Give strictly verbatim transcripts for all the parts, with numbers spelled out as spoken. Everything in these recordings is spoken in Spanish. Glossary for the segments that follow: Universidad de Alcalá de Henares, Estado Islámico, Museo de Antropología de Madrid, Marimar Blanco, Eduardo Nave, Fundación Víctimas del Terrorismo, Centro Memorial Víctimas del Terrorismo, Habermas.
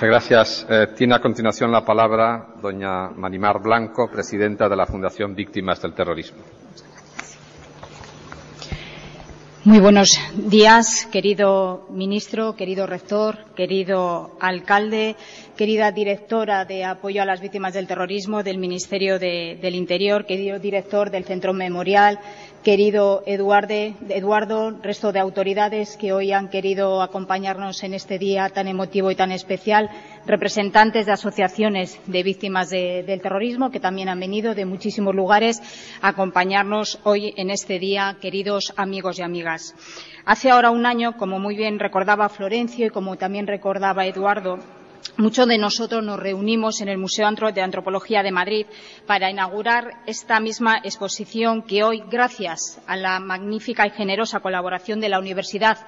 Muchas gracias. Eh, tiene a continuación la palabra doña Marimar Blanco, presidenta de la Fundación Víctimas del Terrorismo. Muy buenos días, querido ministro, querido rector, querido alcalde, querida directora de Apoyo a las Víctimas del Terrorismo del Ministerio de, del Interior, querido director del Centro Memorial, querido Eduardo, Eduardo, resto de autoridades que hoy han querido acompañarnos en este día tan emotivo y tan especial, representantes de asociaciones de víctimas de, del terrorismo que también han venido de muchísimos lugares a acompañarnos hoy en este día, queridos amigos y amigas. Hace ahora un año, como muy bien recordaba Florencio y como también recordaba Eduardo, muchos de nosotros nos reunimos en el Museo de Antropología de Madrid para inaugurar esta misma exposición que hoy, gracias a la magnífica y generosa colaboración de la Universidad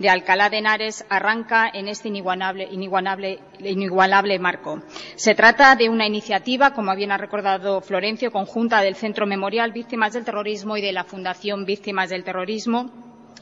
de Alcalá de Henares, arranca en este inigualable, inigualable, inigualable marco. Se trata de una iniciativa, como bien ha recordado Florencio, conjunta del Centro Memorial Víctimas del Terrorismo y de la Fundación Víctimas del Terrorismo,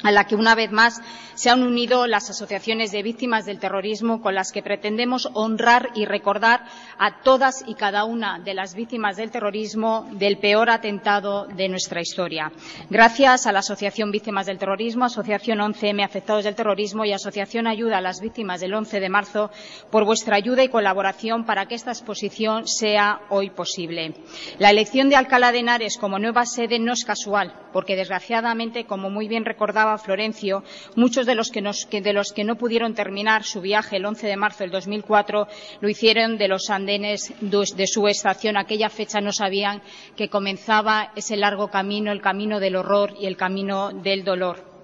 a la que una vez más se han unido las asociaciones de víctimas del terrorismo con las que pretendemos honrar y recordar a todas y cada una de las víctimas del terrorismo del peor atentado de nuestra historia. Gracias a la Asociación Víctimas del Terrorismo, Asociación once eme Afectados del Terrorismo y Asociación Ayuda a las Víctimas del once de marzo por vuestra ayuda y colaboración para que esta exposición sea hoy posible. La elección de Alcalá de Henares como nueva sede no es casual, porque desgraciadamente, como muy bien recordaba Florencio, muchos de los, que nos, que de los que no pudieron terminar su viaje el once de marzo del dos mil cuatro lo hicieron de los andenes de su estación. Aquella fecha no sabían que comenzaba ese largo camino, el camino del horror y el camino del dolor.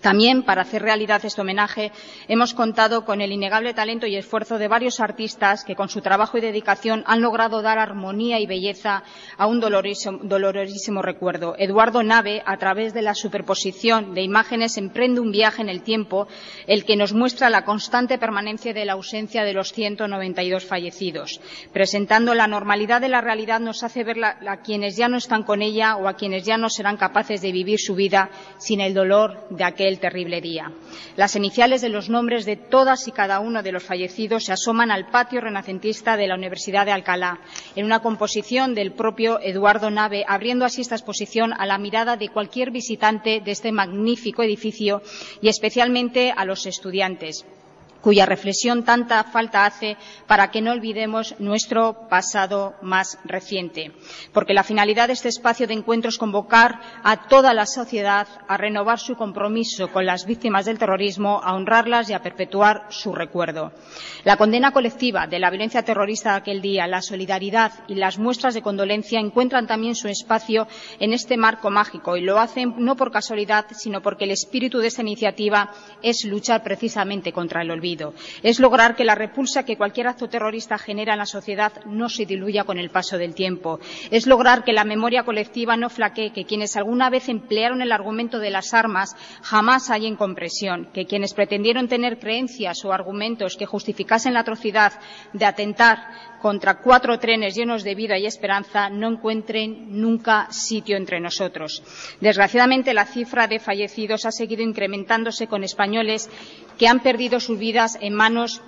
También, para hacer realidad este homenaje, hemos contado con el innegable talento y esfuerzo de varios artistas que, con su trabajo y dedicación, han logrado dar armonía y belleza a un dolorísimo, dolorísimo recuerdo. Eduardo Nave, a través de la superposición de imágenes, emprende un viaje en el tiempo, el que nos muestra la constante permanencia de la ausencia de los ciento noventa y dos fallecidos. Presentando la normalidad de la realidad, nos hace ver la, a quienes ya no están con ella o a quienes ya no serán capaces de vivir su vida sin el dolor de aquel el terrible día. Las iniciales de los nombres de todas y cada uno de los fallecidos se asoman al patio renacentista de la Universidad de Alcalá, en una composición del propio Eduardo Nave, abriendo así esta exposición a la mirada de cualquier visitante de este magnífico edificio y especialmente a los estudiantes, cuya reflexión tanta falta hace para que no olvidemos nuestro pasado más reciente. Porque la finalidad de este espacio de encuentro es convocar a toda la sociedad a renovar su compromiso con las víctimas del terrorismo, a honrarlas y a perpetuar su recuerdo. La condena colectiva de la violencia terrorista de aquel día, la solidaridad y las muestras de condolencia encuentran también su espacio en este marco mágico y lo hacen no por casualidad, sino porque el espíritu de esta iniciativa es luchar precisamente contra el olvido. Es lograr que la repulsa que cualquier acto terrorista genera en la sociedad no se diluya con el paso del tiempo. Es lograr que la memoria colectiva no flaquee, que quienes alguna vez emplearon el argumento de las armas jamás hallen comprensión, que quienes pretendieron tener creencias o argumentos que justificasen la atrocidad de atentar contra cuatro trenes llenos de vida y esperanza no encuentren nunca sitio entre nosotros. Desgraciadamente, la cifra de fallecidos ha seguido incrementándose con españoles que han perdido sus vidas en manos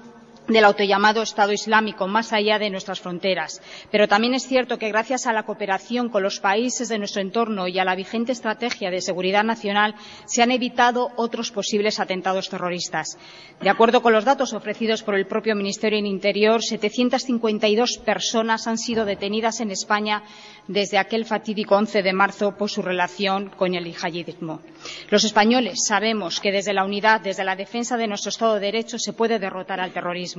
del autollamado Estado Islámico, más allá de nuestras fronteras. Pero también es cierto que, gracias a la cooperación con los países de nuestro entorno y a la vigente estrategia de seguridad nacional, se han evitado otros posibles atentados terroristas. De acuerdo con los datos ofrecidos por el propio Ministerio del Interior, setecientas cincuenta y dos personas han sido detenidas en España desde aquel fatídico once de marzo por su relación con el yihadismo. Los españoles sabemos que desde la unidad, desde la defensa de nuestro Estado de Derecho, se puede derrotar al terrorismo.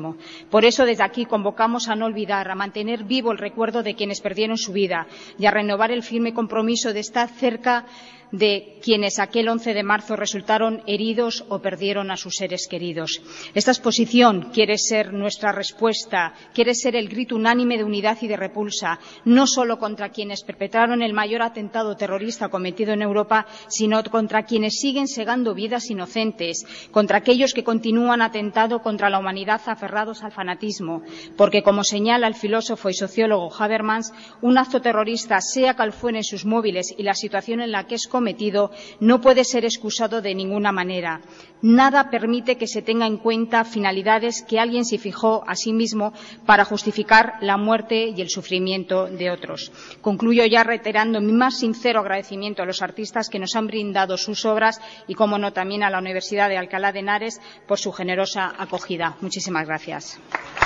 Por eso, desde aquí convocamos a no olvidar, a mantener vivo el recuerdo de quienes perdieron su vida y a renovar el firme compromiso de estar cerca de quienes aquel once de marzo resultaron heridos o perdieron a sus seres queridos. Esta exposición quiere ser nuestra respuesta, quiere ser el grito unánime de unidad y de repulsa, no solo contra quienes perpetraron el mayor atentado terrorista cometido en Europa, sino contra quienes siguen segando vidas inocentes, contra aquellos que continúan atentado contra la humanidad aferrados al fanatismo. Porque, como señala el filósofo y sociólogo Habermas, un acto terrorista, sea cual fuere en sus móviles y la situación en la que es cometido, cometido no puede ser excusado de ninguna manera. Nada permite que se tenga en cuenta finalidades que alguien se fijó a sí mismo para justificar la muerte y el sufrimiento de otros. Concluyo ya reiterando mi más sincero agradecimiento a los artistas que nos han brindado sus obras y, como no, también a la Universidad de Alcalá de Henares por su generosa acogida. Muchísimas gracias.